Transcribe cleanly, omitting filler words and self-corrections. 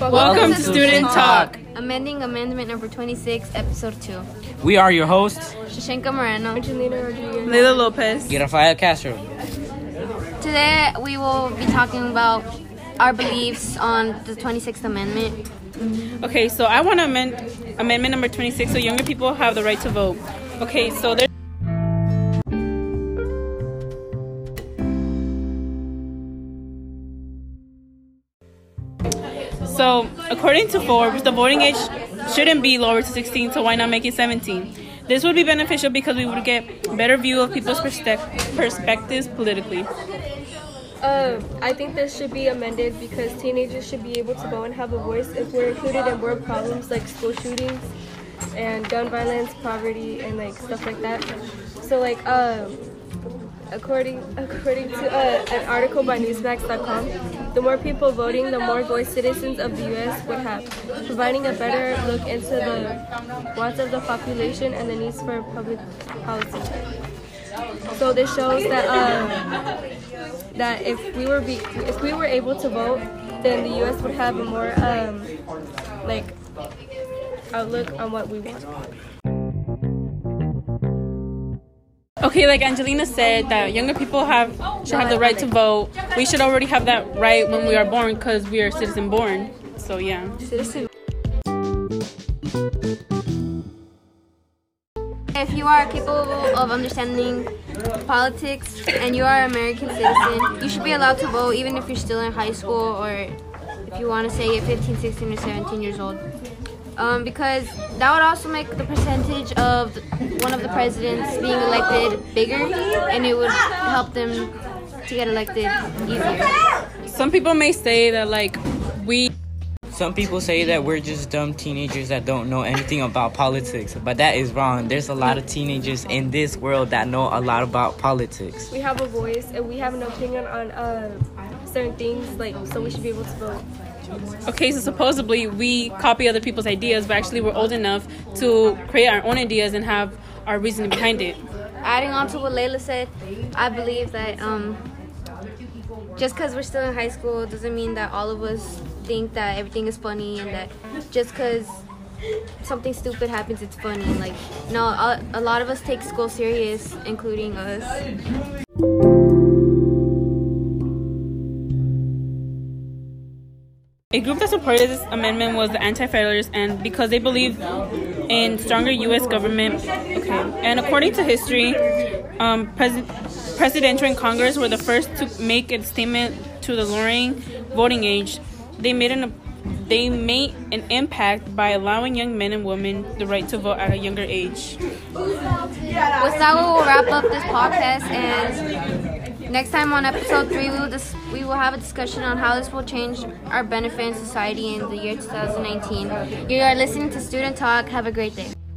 Welcome to Student Talk, amending Amendment number 26, Episode 2. We are your hosts, Shashenka Moreno, Arjunita, Lila Lopez, Yarafaya Castro. Today we will be talking about our beliefs on the 26th Amendment. Okay, so I want to amend Amendment number 26 so younger people have the right to vote. Okay, so there's so, according to Forbes, the voting age shouldn't be lowered to 16, so why not make it 17? This would be beneficial because we would get a better view of people's perspectives politically. I think this should be amended because teenagers should be able to vote and have a voice if we're included in world problems like school shootings and gun violence, poverty, and like stuff like that. So like, according to an article by Newsmax.com, the more people voting, the more voice citizens of the U.S. would have, providing a better look into the wants of the population and the needs for public policy. So this shows that if we were able to vote, then the U.S. would have a more outlook on what we want. Okay, like Angelina said, that younger people should have the right to vote. We should already have that right when we are born because we are citizen born. So yeah. If you are capable of understanding politics and you are an American citizen, you should be allowed to vote even if you're still in high school or if you want to say 15, 16, or 17 years old. Because that would also make the percentage of one of the presidents being elected bigger, and it would help them to get elected easier. Some people say that we're just dumb teenagers that don't know anything about politics, but that is wrong. There's a lot of teenagers in this world that know a lot about politics. We have a voice, and we have an opinion on certain things, so we should be able to vote. Okay, so supposedly we copy other people's ideas, but actually we're old enough to create our own ideas and have our reasoning behind it. Adding on to what Layla said, I believe that just because we're still in high school doesn't mean that all of us think that everything is funny and that just because something stupid happens, it's funny. Like, no, a lot of us take school serious, including us. A group that supported this amendment was the Anti-Federalists, and because they believed in stronger U.S. government. Okay. And according to history, presidential and Congress were the first to make a statement to the lowering voting age. They made an impact by allowing young men and women the right to vote at a younger age. With that, we will wrap up this podcast, and next time on episode 3, we will have a discussion on how this will change our benefit in society in the year 2019. You are listening to Student Talk. Have a great day.